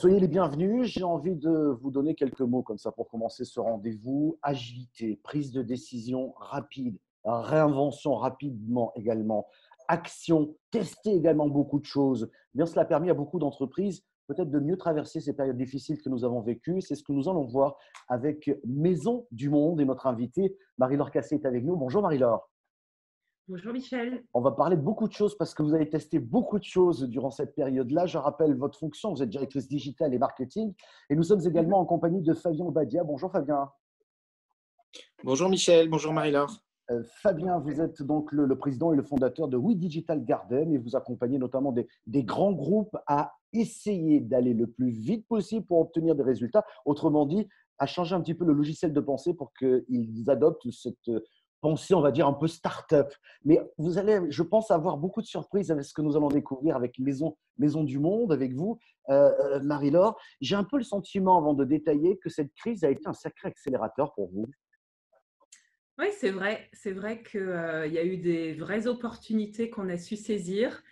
Soyez les bienvenus, j'ai envie de vous donner quelques mots comme ça pour commencer ce rendez-vous. Agilité, prise de décision rapide, réinvention rapidement également, action, tester également beaucoup de choses. Bien, cela a permis à beaucoup d'entreprises peut-être de mieux traverser ces périodes difficiles que nous avons vécues. C'est ce que nous allons voir avec Maison du Monde et notre invitée Marie-Laure Cassé est avec nous. Bonjour Marie-Laure. Bonjour Michel. On va parler de beaucoup de choses parce que vous avez testé beaucoup de choses durant cette période-là. Je rappelle votre fonction, vous êtes directrice digitale et marketing. Et nous sommes également en compagnie de Fabien Badia. Bonjour Fabien. Bonjour Michel, bonjour Marie-Laure. Fabien, vous êtes donc le président et le fondateur de We Digital Garden et vous accompagnez notamment des grands groupes à essayer d'aller le plus vite possible pour obtenir des résultats. Autrement dit, à changer un petit peu le logiciel de pensée pour qu'ils adoptent cette pensée, on va dire, un peu start-up. Mais vous allez, je pense, avoir beaucoup de surprises avec ce que nous allons découvrir avec Maison du Monde, avec vous, Marie-Laure. J'ai un peu le sentiment, avant de détailler, que cette crise a été un sacré accélérateur pour vous. Oui, c'est vrai. C'est vrai qu'il y a eu des vraies opportunités qu'on a su saisir.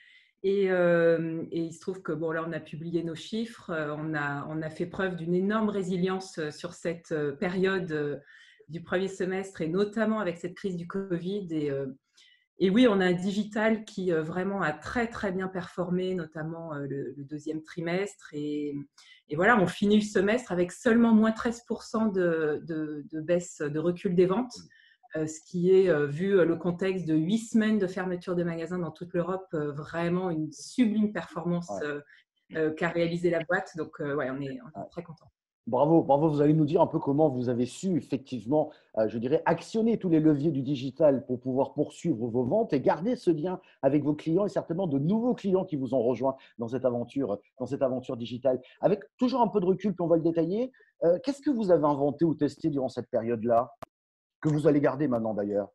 Et il se trouve que, bon, là, on a publié nos chiffres. On a fait preuve d'une énorme résilience sur cette période du premier semestre et notamment avec cette crise du Covid. Et oui, on a un digital qui vraiment a très bien performé, notamment le deuxième trimestre. Et voilà, on finit le semestre avec seulement moins 13% de baisse, de recul des ventes, ce qui est, vu le contexte de 8 semaines de fermeture des magasins dans toute l'Europe, vraiment une sublime performance qu'a réalisée la boîte. Donc, ouais, on est très contents. Bravo, bravo. Vous allez nous dire un peu comment vous avez su effectivement, je dirais, actionner tous les leviers du digital pour pouvoir poursuivre vos ventes et garder ce lien avec vos clients et certainement de nouveaux clients qui vous ont rejoint dans cette aventure digitale. Avec toujours un peu de recul, puis on va le détailler, qu'est-ce que vous avez inventé ou testé durant cette période-là, que vous allez garder maintenant d'ailleurs?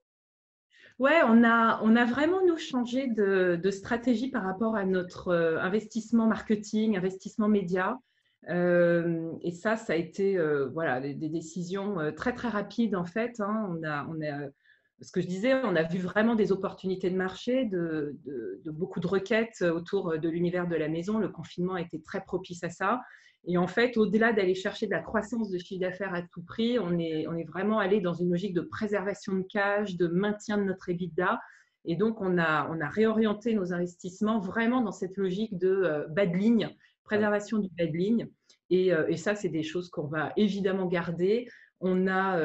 Ouais, on a vraiment, nous, changé de stratégie par rapport à notre investissement marketing, investissement média. Et ça a été voilà, des décisions très rapides en fait, hein. On a, ce que je disais, on a vu vraiment des opportunités de marché, de beaucoup de requêtes autour de l'univers de la maison. Le confinement était très propice à ça. Et en fait, au-delà d'aller chercher de la croissance de chiffre d'affaires à tout prix, on est vraiment allé dans une logique de préservation de cash, de maintien de notre EBITDA. Et donc, on a réorienté nos investissements vraiment dans cette logique de bas de ligne, préservation du bas de ligne. Et ça, c'est des choses qu'on va évidemment garder. On a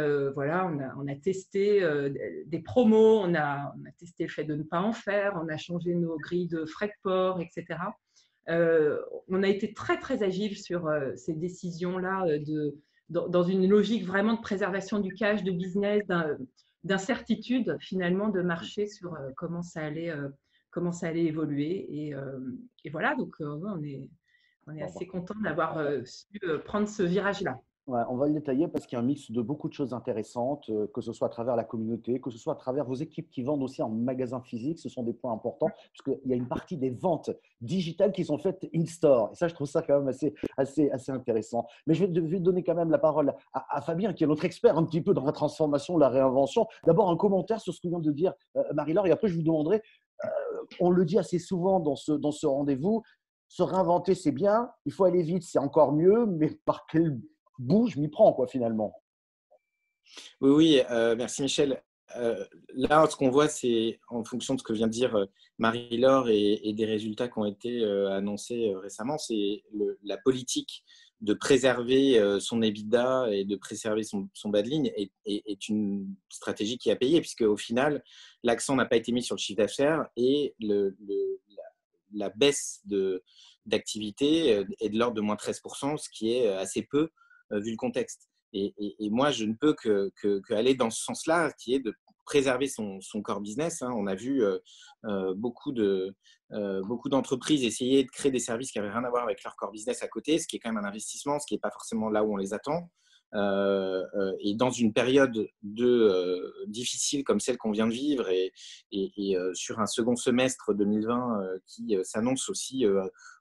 testé des promos, on a testé le fait de ne pas en faire, on a changé nos grilles de frais de port, etc. On a été très agile sur ces décisions-là, dans une logique vraiment de préservation du cash, de business, d'incertitude finalement de marché sur comment ça allait évoluer. Et voilà, donc on est assez content d'avoir su prendre ce virage-là. Ouais, on va le détailler parce qu'il y a un mix de beaucoup de choses intéressantes, que ce soit à travers la communauté, que ce soit à travers vos équipes qui vendent aussi en magasin physique. Ce sont des points importants puisqu'il y a une partie des ventes digitales qui sont faites in-store. Et ça, je trouve ça quand même assez intéressant. Mais je vais donner quand même la parole à Fabien, qui est notre expert un petit peu dans la transformation, la réinvention. D'abord, un commentaire sur ce que vient de dire Marie-Laure et après, je vous demanderai, on le dit assez souvent dans ce rendez-vous, se réinventer, c'est bien, il faut aller vite, c'est encore mieux, mais par quel bout je m'y prends, quoi, finalement? Oui, merci Michel. Là, ce qu'on voit, c'est en fonction de ce que vient de dire Marie-Laure et des résultats qui ont été annoncés récemment, c'est la politique de préserver son EBITDA et de préserver son bas de ligne est une stratégie qui a payé, puisque au final, l'accent n'a pas été mis sur le chiffre d'affaires et la baisse d'activité est de l'ordre de moins 13%, ce qui est assez peu vu le contexte. Et moi, je ne peux que aller dans ce sens-là, qui est de préserver son core business. On a vu beaucoup d'entreprises essayer de créer des services qui n'avaient rien à voir avec leur core business à côté, ce qui est quand même un investissement, ce qui n'est pas forcément là où on les attend. Et dans une période difficile comme celle qu'on vient de vivre et sur un second semestre 2020 qui s'annonce aussi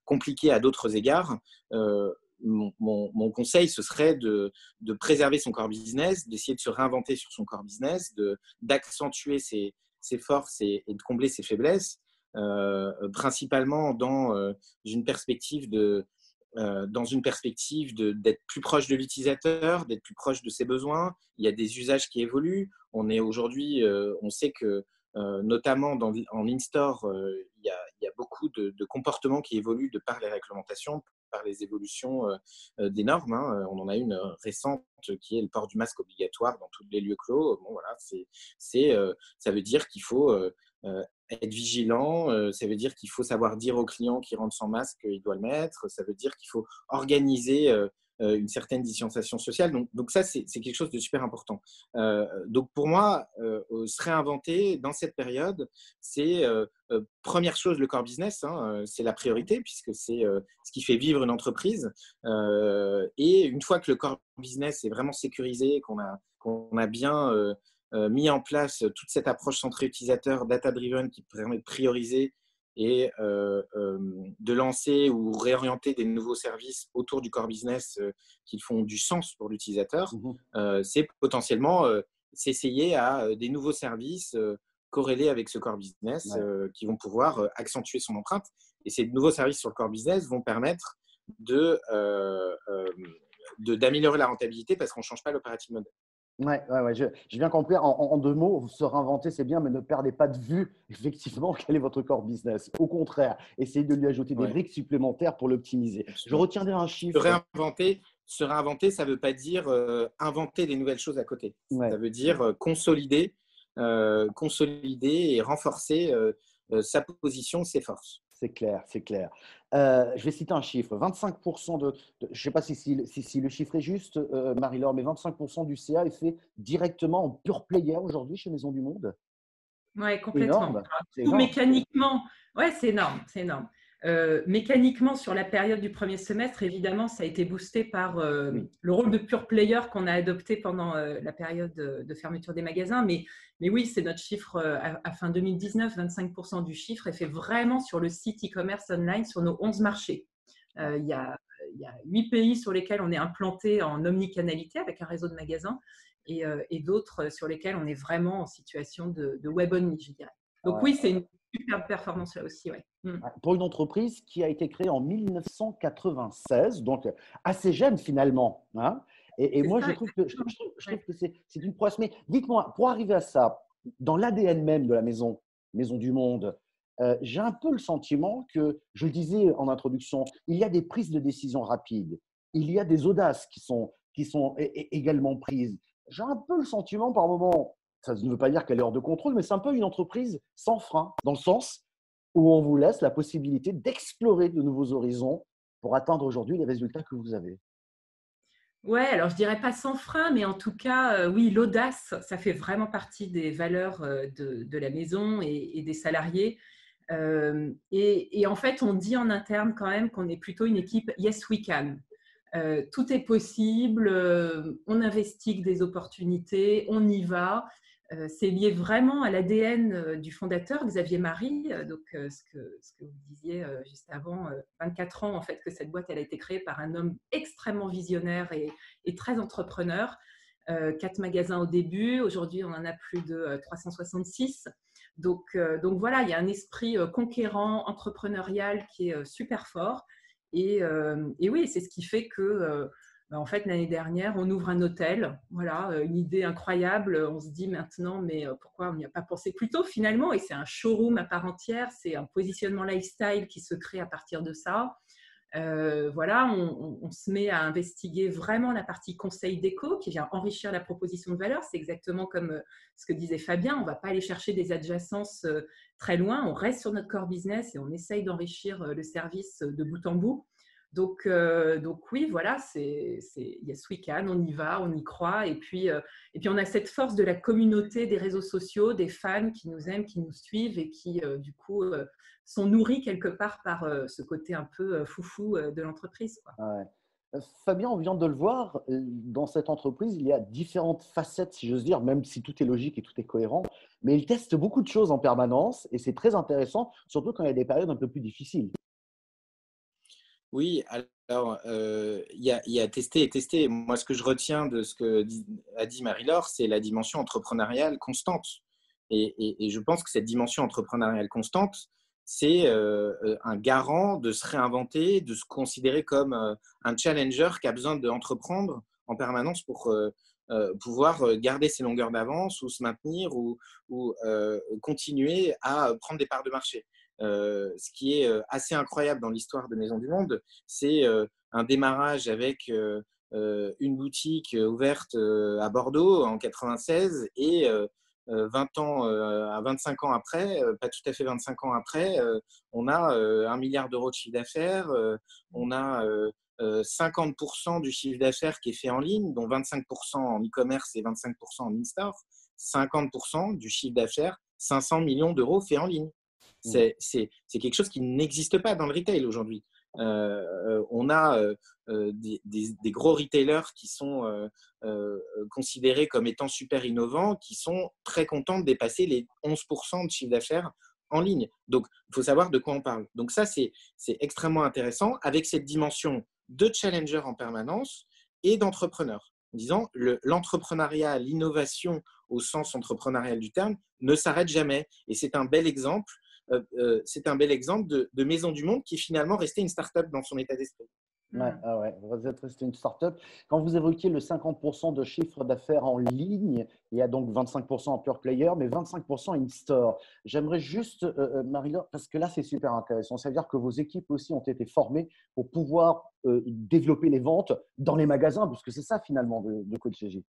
compliqué à d'autres égards, mon conseil, ce serait de préserver son core business, d'essayer de se réinventer sur son core business, d'accentuer ses forces et de combler ses faiblesses, principalement dans une perspective dans une perspective d'être plus proche de l'utilisateur, d'être plus proche de ses besoins. Il y a des usages qui évoluent. On est aujourd'hui, on sait que notamment en in-store, il y a beaucoup de comportements qui évoluent de par les réglementations, par les évolutions des normes. Hein. On en a une récente qui est le port du masque obligatoire dans tous les lieux clos. Bon, voilà, ça veut dire qu'il faut être vigilant, ça veut dire qu'il faut savoir dire au client qui rentre sans masque qu'il doit le mettre, ça veut dire qu'il faut organiser une certaine distanciation sociale. Donc ça, c'est quelque chose de super important. Donc pour moi, se réinventer dans cette période, c'est première chose le core business, hein, c'est la priorité puisque c'est ce qui fait vivre une entreprise. Et une fois que le core business est vraiment sécurisé, qu'on a bien mis en place toute cette approche centrée utilisateur, data-driven qui permet de prioriser et de lancer ou réorienter des nouveaux services autour du core business qui font du sens pour l'utilisateur, c'est potentiellement s'essayer à des nouveaux services corrélés avec ce core business qui vont pouvoir accentuer son empreinte. Et ces nouveaux services sur le core business vont permettre d'améliorer la rentabilité parce qu'on ne change pas l'operating model. Ouais, j'ai bien compris. En deux mots, se réinventer, c'est bien, mais ne perdez pas de vue, effectivement, quel est votre core business. Au contraire, essayez de lui ajouter des briques supplémentaires pour l'optimiser. Je retiendrai un chiffre. Se réinventer, ça ne veut pas dire inventer des nouvelles choses à côté. Ouais. Ça veut dire consolider et renforcer sa position, ses forces. C'est clair, c'est clair. Je vais citer un chiffre, 25% je ne sais pas si le chiffre est juste, Marie-Laure, mais 25% du CA est fait directement en pure player aujourd'hui chez Maison du Monde. Oui, complètement. Énorme. Tout mécaniquement, ouais, c'est énorme. Mécaniquement, sur la période du premier semestre, évidemment, ça a été boosté par le rôle de pure player qu'on a adopté pendant la période de fermeture des magasins. Mais oui, c'est notre chiffre à fin 2019, 25% du chiffre est fait vraiment sur le site e-commerce online sur nos 11 marchés. Il y a 8 pays sur lesquels on est implanté en omnicanalité avec un réseau de magasins et d'autres sur lesquels on est vraiment en situation de web-only, je dirais. Donc oui, c'est une superbe performance là aussi, oui. Pour une entreprise qui a été créée en 1996, donc assez jeune finalement. Hein, et moi, je trouve que c'est une prouesse. Mais dites-moi, pour arriver à ça, dans l'ADN même de la Maison du Monde, j'ai un peu le sentiment que, je le disais en introduction, il y a des prises de décision rapides, il y a des audaces qui sont également prises. J'ai un peu le sentiment par moment, ça ne veut pas dire qu'elle est hors de contrôle, mais c'est un peu une entreprise sans frein, dans le sens où on vous laisse la possibilité d'explorer de nouveaux horizons pour atteindre aujourd'hui les résultats que vous avez. Oui, alors je ne dirais pas sans frein, mais en tout cas, oui, l'audace, ça fait vraiment partie des valeurs de la maison et des salariés. Et en fait, on dit en interne quand même qu'on est plutôt une équipe « yes, we can ». Tout est possible, on investigue des opportunités, on y va. C'est lié vraiment à l'ADN du fondateur, Xavier Marie, donc ce que vous disiez juste avant, 24 ans en fait que cette boîte elle a été créée par un homme extrêmement visionnaire et très entrepreneur. 4 magasins au début, aujourd'hui on en a plus de 366. Donc voilà, il y a un esprit conquérant, entrepreneurial qui est super fort. Et oui, c'est ce qui fait que en fait, l'année dernière, on ouvre un hôtel. Voilà, une idée incroyable. On se dit maintenant, mais pourquoi on n'y a pas pensé plus tôt finalement? Et c'est un showroom à part entière. C'est un positionnement lifestyle qui se crée à partir de ça. Voilà, on se met à investiguer vraiment la partie conseil déco qui vient enrichir la proposition de valeur. C'est exactement comme ce que disait Fabien. On ne va pas aller chercher des adjacences très loin. On reste sur notre core business et on essaye d'enrichir le service de bout en bout. Donc oui, voilà, il y a ce week-end, on y va, on y croit. Et puis, on a cette force de la communauté, des réseaux sociaux, des fans qui nous aiment, qui nous suivent et qui, du coup, sont nourris quelque part par ce côté un peu foufou de l'entreprise. Ouais. Fabien, on vient de le voir, dans cette entreprise, il y a différentes facettes, si j'ose dire, même si tout est logique et tout est cohérent. Mais il teste beaucoup de choses en permanence et c'est très intéressant, surtout quand il y a des périodes un peu plus difficiles. Oui, alors il y a tester et tester. Moi, ce que je retiens de ce que a dit Marie-Laure, c'est la dimension entrepreneuriale constante. Et je pense que cette dimension entrepreneuriale constante, c'est un garant de se réinventer, de se considérer comme un challenger qui a besoin d'entreprendre en permanence pour pouvoir garder ses longueurs d'avance ou se maintenir ou continuer à prendre des parts de marché. Ce qui est assez incroyable dans l'histoire de Maison du Monde, c'est un démarrage avec une boutique ouverte à Bordeaux en 96 et 20 ans à 25 ans après, pas tout à fait 25 ans après, on a 1 milliard d'euros de chiffre d'affaires, on a 50% du chiffre d'affaires qui est fait en ligne, dont 25% en e-commerce et 25% en in-store, 50% du chiffre d'affaires, 500 millions d'euros fait en ligne. C'est quelque chose qui n'existe pas dans le retail aujourd'hui. On a des gros retailers qui sont considérés comme étant super innovants, qui sont très contents de dépasser les 11% de chiffre d'affaires en ligne. Donc, il faut savoir de quoi on parle. Donc ça, c'est extrêmement intéressant avec cette dimension de challenger en permanence et d'entrepreneur. En disant, l'entrepreneuriat, l'innovation au sens entrepreneurial du terme ne s'arrête jamais. Et c'est un bel exemple. C'est un bel exemple de Maison du Monde qui est finalement restée une start-up dans son état d'esprit. Ouais, ah ouais, vous êtes resté une start-up. Quand vous évoquiez le 50% de chiffre d'affaires en ligne, il y a donc 25% en pure player, mais 25% in-store. J'aimerais juste, Marie-Laure, parce que là, c'est super intéressant. Ça veut dire que vos équipes aussi ont été formées pour pouvoir développer les ventes dans les magasins, parce que c'est ça finalement de Coach J.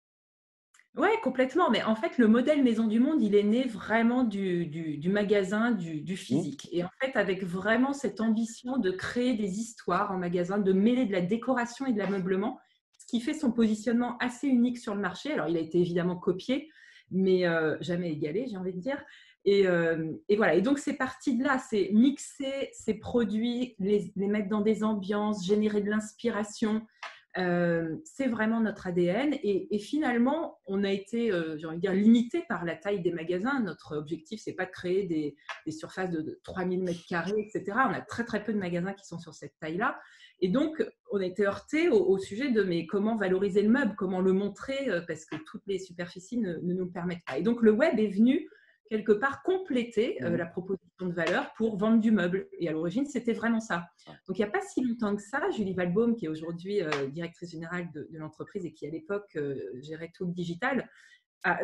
Oui, complètement. Mais en fait, le modèle Maison du Monde, il est né vraiment du magasin, du physique. Et en fait, avec vraiment cette ambition de créer des histoires en magasin, de mêler de la décoration et de l'ameublement, ce qui fait son positionnement assez unique sur le marché. Alors, il a été évidemment copié, mais jamais égalé, j'ai envie de dire. Et voilà. Et donc, c'est parti de là. C'est mixer ces produits, les mettre dans des ambiances, générer de l'inspiration. C'est vraiment notre ADN et finalement, on a été, j'ai envie de dire, limité par la taille des magasins. Notre objectif, c'est pas de créer des surfaces de 3000 m², etc. On a très, très peu de magasins qui sont sur cette taille-là. Et donc, on a été heurté au sujet de mais comment valoriser le meuble, comment le montrer, parce que toutes les superficies ne nous le permettent pas. Et donc, le web est venu quelque part compléter la proposition de valeur pour vendre du meuble. Et à l'origine, c'était vraiment ça. Donc, il n'y a pas si longtemps que ça, Julie Valbaume, qui est aujourd'hui directrice générale de l'entreprise et qui, à l'époque, gérait tout le digital,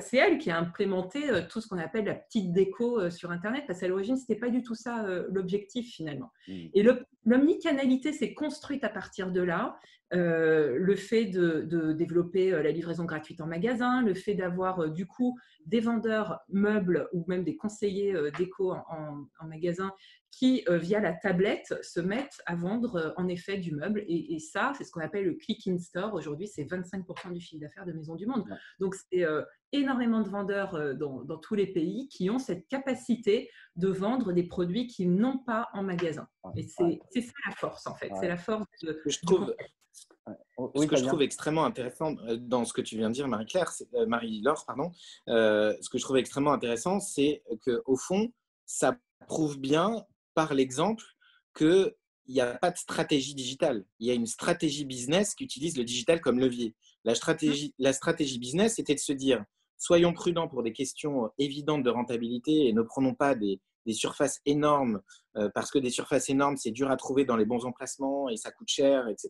c'est elle qui a implémenté tout ce qu'on appelle la petite déco sur Internet, parce qu'à l'origine, ce n'était pas du tout ça l'objectif, finalement. Et l'omnicanalité s'est construite à partir de là. Le fait de développer la livraison gratuite en magasin, le fait d'avoir du coup des vendeurs meubles ou même des conseillers déco en magasin qui, via la tablette, se mettent à vendre en effet du meuble. Et ça, c'est ce qu'on appelle le click in store. Aujourd'hui, c'est 25% du chiffre d'affaires de Maison du Monde. Donc, c'est énormément de vendeurs dans tous les pays qui ont cette capacité de vendre des produits qu'ils n'ont pas en magasin. Et c'est ça la force, en fait. C'est la force de… Ce que je trouve extrêmement intéressant dans ce que tu viens de dire, Marie-Laure, pardon, ce que je trouve extrêmement intéressant, c'est qu'au fond, ça prouve bien par l'exemple qu'il n'y a pas de stratégie digitale. Il y a une stratégie business qui utilise le digital comme levier. La stratégie business, c'était de se dire « soyons prudents pour des questions évidentes de rentabilité et ne prenons pas des surfaces énormes, parce que des surfaces énormes, c'est dur à trouver dans les bons emplacements et ça coûte cher, etc.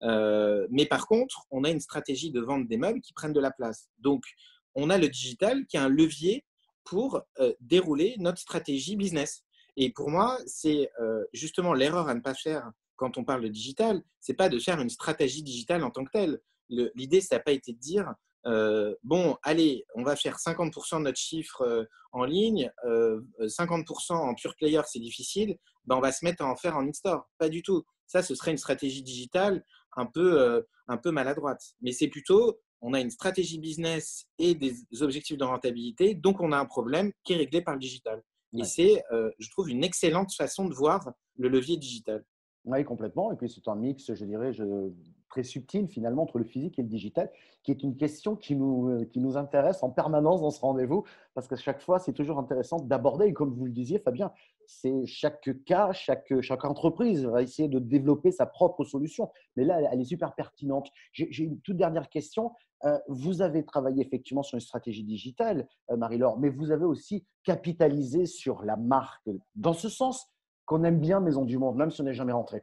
Mais par contre, on a une stratégie de vente des meubles qui prennent de la place. Donc, on a le digital qui est un levier pour dérouler notre stratégie business. Et pour moi, c'est justement l'erreur à ne pas faire quand on parle de digital, c'est pas de faire une stratégie digitale en tant que telle. L'idée, ça n'a pas été de dire… bon, allez, on va faire 50% de notre chiffre en ligne, 50% en pure player, c'est difficile, ben on va se mettre à en faire en in-store. Pas du tout. Ça, ce serait une stratégie digitale un peu maladroite. Mais c'est plutôt, on a une stratégie business et des objectifs de rentabilité, donc on a un problème qui est réglé par le digital. Ouais. Et c'est, je trouve, une excellente façon de voir le levier digital. Oui, complètement. Et puis, c'est un mix, je dirais… très subtil finalement entre le physique et le digital, qui est une question qui nous intéresse en permanence dans ce rendez-vous, parce qu'à chaque fois, c'est toujours intéressant d'aborder. Et comme vous le disiez, Fabien, c'est chaque cas, chaque entreprise va essayer de développer sa propre solution. Mais là, elle est super pertinente. J'ai une toute dernière question. Vous avez travaillé effectivement sur une stratégie digitale, Marie-Laure, mais vous avez aussi capitalisé sur la marque. Dans ce sens qu'on aime bien Maison du Monde, même si on n'est jamais rentré.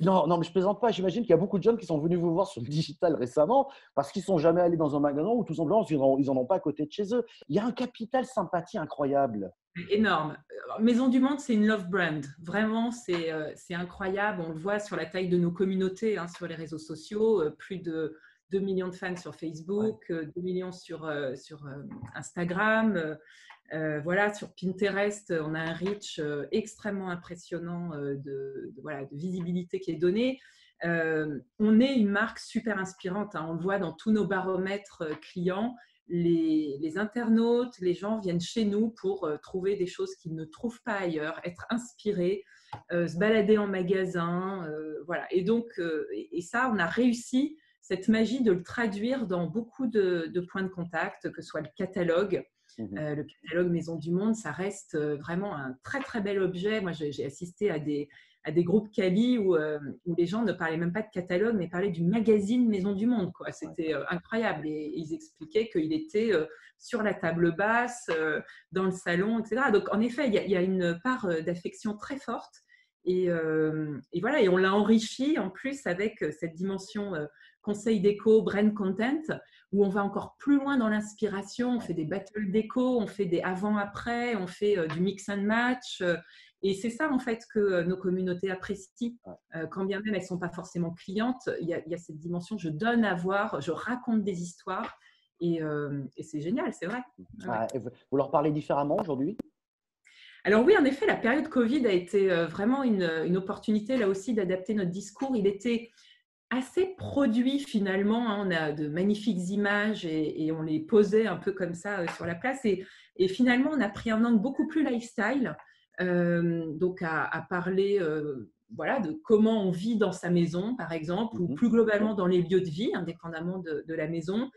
Non, mais je ne plaisante pas. J'imagine qu'il y a beaucoup de jeunes qui sont venus vous voir sur le digital récemment parce qu'ils ne sont jamais allés dans un magasin ou tout simplement ils n'en ont pas à côté de chez eux. Il y a un capital sympathie incroyable. Énorme. Maison du Monde, c'est une love brand. Vraiment, c'est incroyable. On le voit sur la taille de nos communautés, hein, sur les réseaux sociaux. Plus de 2 millions de fans sur Facebook, ouais. 2 millions sur Instagram. Voilà, sur Pinterest, on a un reach extrêmement impressionnant de visibilité qui est donnée. On est une marque super inspirante, hein. On le voit dans tous nos baromètres clients. Les internautes, les gens viennent chez nous pour trouver des choses qu'ils ne trouvent pas ailleurs, être inspirés, se balader en magasin. Voilà. Et donc, et ça, on a réussi cette magie de le traduire dans beaucoup de points de contact, que ce soit le catalogue. Le catalogue Maison du Monde, ça reste vraiment un très très bel objet. Moi, j'ai assisté à des groupes Cali où les gens ne parlaient même pas de catalogue, mais parlaient du magazine Maison du Monde, quoi. C'était incroyable. Et ils expliquaient qu'il était sur la table basse, dans le salon, etc. Donc, en effet, il y a une part d'affection très forte. Et voilà, et on l'a enrichi en plus avec cette dimension conseil déco, brand content, où on va encore plus loin dans l'inspiration. On fait des battles déco, on fait des avant-après, on fait du mix and match. Et c'est ça en fait que nos communautés apprécient. Quand bien même elles ne sont pas forcément clientes, il y a cette dimension, je donne à voir, je raconte des histoires et c'est génial, c'est vrai. Ouais. Ah, vous leur parlez différemment aujourd'hui ? Alors oui, en effet, la période Covid a été vraiment une opportunité là aussi d'adapter notre discours. Il était assez produit finalement. On a de magnifiques images et on les posait un peu comme ça sur la place. Et finalement, on a pris un angle beaucoup plus lifestyle, donc à parler voilà, de comment on vit dans sa maison, par exemple, ou plus globalement dans les lieux de vie, indépendamment de la maison.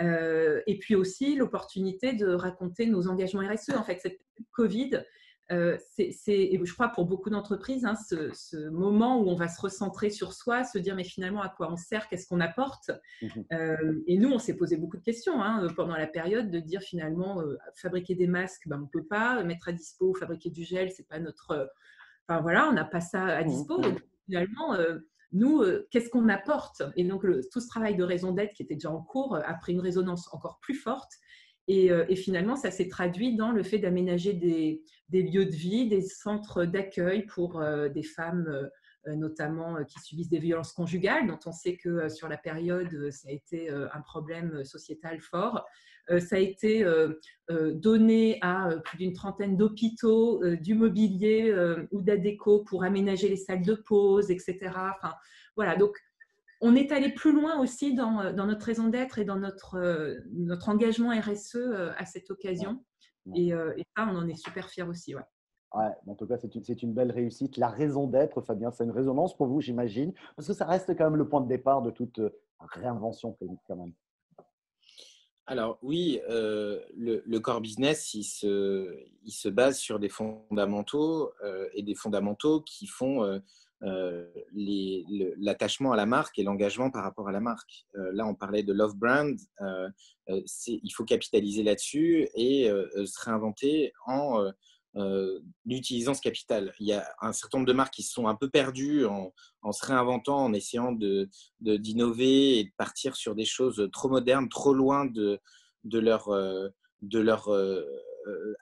Et puis aussi l'opportunité de raconter nos engagements RSE. En fait, cette Covid, et je crois pour beaucoup d'entreprises, hein, ce moment où on va se recentrer sur soi, se dire mais finalement à quoi on sert, qu'est-ce qu'on apporte. Et nous, on s'est posé beaucoup de questions pendant la période, de dire finalement fabriquer des masques, on ne peut pas mettre à dispo, fabriquer du gel, c'est pas notre… Enfin voilà, on n'a pas ça à dispo. Donc, finalement… nous, qu'est-ce qu'on apporte? Et donc, tout ce travail de raison d'être qui était déjà en cours a pris une résonance encore plus forte. Et finalement, ça s'est traduit dans le fait d'aménager des lieux de vie, des centres d'accueil pour des femmes, notamment qui subissent des violences conjugales, dont on sait que sur la période, ça a été un problème sociétal fort. Ça a été donné à plus d'une trentaine d'hôpitaux, du mobilier ou d'adéco pour aménager les salles de pause, etc. Enfin, voilà, donc on est allé plus loin aussi dans notre raison d'être et dans notre engagement RSE à cette occasion. Et ça, on en est super fiers aussi. Ouais. Ouais, en tout cas, c'est une belle réussite. La raison d'être, Fabien, c'est une résonance pour vous, j'imagine, parce que ça reste quand même le point de départ de toute réinvention, quand même. Alors oui, le core business, il se base sur des fondamentaux et des fondamentaux qui font l'attachement à la marque et l'engagement par rapport à la marque. Là, on parlait de love brand. Il faut capitaliser là-dessus et se réinventer en utilisant ce capital. Il y a un certain nombre de marques qui se sont un peu perdues en se réinventant, en essayant d'innover et de partir sur des choses trop modernes, trop loin de leur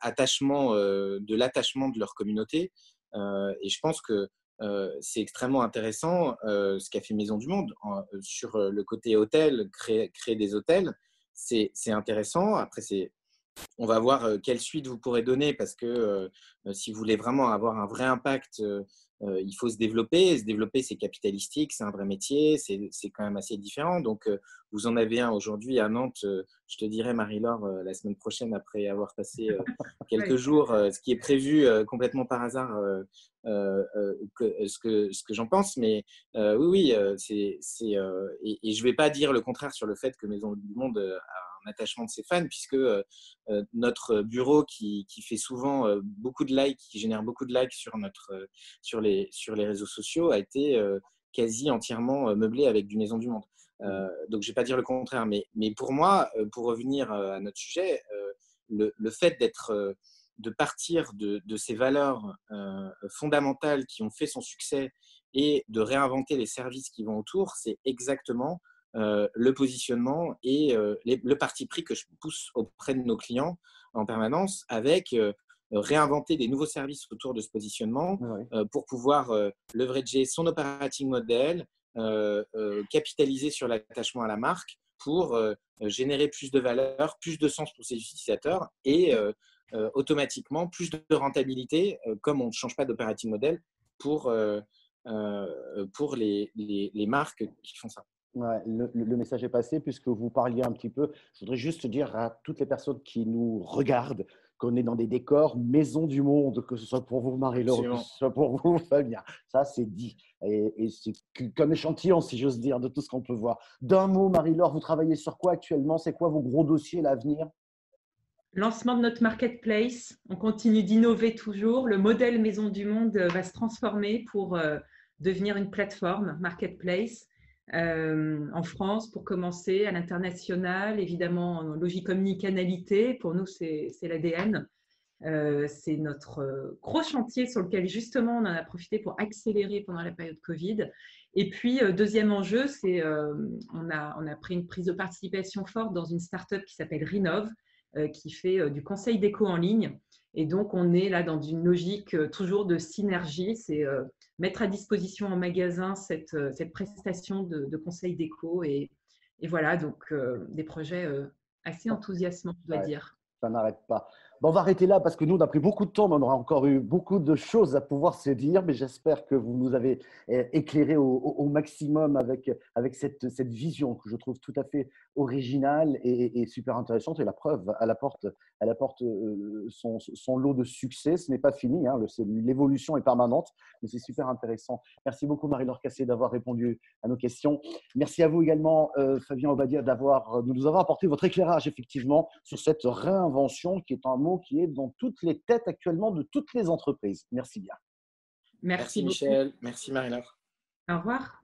attachement, de l'attachement de leur communauté. Et je pense que c'est extrêmement intéressant ce qu'a fait Maison du Monde sur le côté hôtel, créer des hôtels. C'est intéressant. Après, c'est on va voir quelle suite vous pourrez donner, parce que si vous voulez vraiment avoir un vrai impact, il faut se développer. Et se développer, c'est capitalistique, c'est un vrai métier, c'est quand même assez différent. Donc, vous en avez un aujourd'hui à Nantes, je te dirai, Marie-Laure, la semaine prochaine, après avoir passé quelques jours, ce qui est prévu complètement par hasard, ce que j'en pense. Mais oui, et je ne vais pas dire le contraire sur le fait que Maison du Monde a un attachement de ses fans, puisque notre bureau qui fait souvent beaucoup de likes, qui génère beaucoup de likes sur les réseaux sociaux, a été quasi entièrement meublé avec du Maison du Monde. Donc, je ne vais pas dire le contraire, mais pour moi, pour revenir à notre sujet, le fait de partir de ces valeurs fondamentales qui ont fait son succès et de réinventer les services qui vont autour, c'est exactement le positionnement et le parti pris que je pousse auprès de nos clients en permanence, avec réinventer des nouveaux services autour de ce positionnement, pour pouvoir leverager son operating model, capitaliser sur l'attachement à la marque pour générer plus de valeur, plus de sens pour ses utilisateurs et automatiquement plus de rentabilité, comme on ne change pas d'operating model pour les marques qui font ça. Ouais, le message est passé puisque vous parliez un petit peu. Je voudrais juste dire à toutes les personnes qui nous regardent qu'on est dans des décors Maison du Monde, que ce soit pour vous, Marie-Laure, que ce soit pour vous, Fabien. Ça, c'est dit. Et c'est comme échantillon, si j'ose dire, de tout ce qu'on peut voir. D'un mot, Marie-Laure, vous travaillez sur quoi actuellement? C'est quoi vos gros dossiers à l'avenir? Lancement de notre marketplace. On continue d'innover toujours. Le modèle Maison du Monde va se transformer pour devenir une plateforme marketplace. En France, pour commencer, à l'international, évidemment en logique omnicanalité, pour nous c'est l'ADN, c'est notre gros chantier sur lequel justement on en a profité pour accélérer pendant la période Covid. Et puis deuxième enjeu, c'est on a pris une prise de participation forte dans une start-up qui s'appelle Rinov, qui fait du conseil déco en ligne. Et donc, on est là dans une logique toujours de synergie. C'est mettre à disposition en magasin cette prestation de conseil déco. Et voilà, donc des projets assez enthousiasmants, je dois dire. Ça n'arrête pas. Bon, on va arrêter là parce que nous, on a pris beaucoup de temps, mais on aura encore eu beaucoup de choses à pouvoir se dire. Mais j'espère que vous nous avez éclairé au maximum avec cette vision que je trouve tout à fait originale et super intéressante. Et la preuve, elle apporte son lot de succès. Ce n'est pas fini, hein. L'évolution est permanente, mais c'est super intéressant. Merci beaucoup, Marie-Laure Cassé, d'avoir répondu à nos questions. Merci à vous également, Fabien Badia, de nous avoir apporté votre éclairage, effectivement, sur cette réinvention qui est un mot qui est dans toutes les têtes actuellement de toutes les entreprises. Merci bien. Merci Michel. Merci Marie-Laure. Au revoir.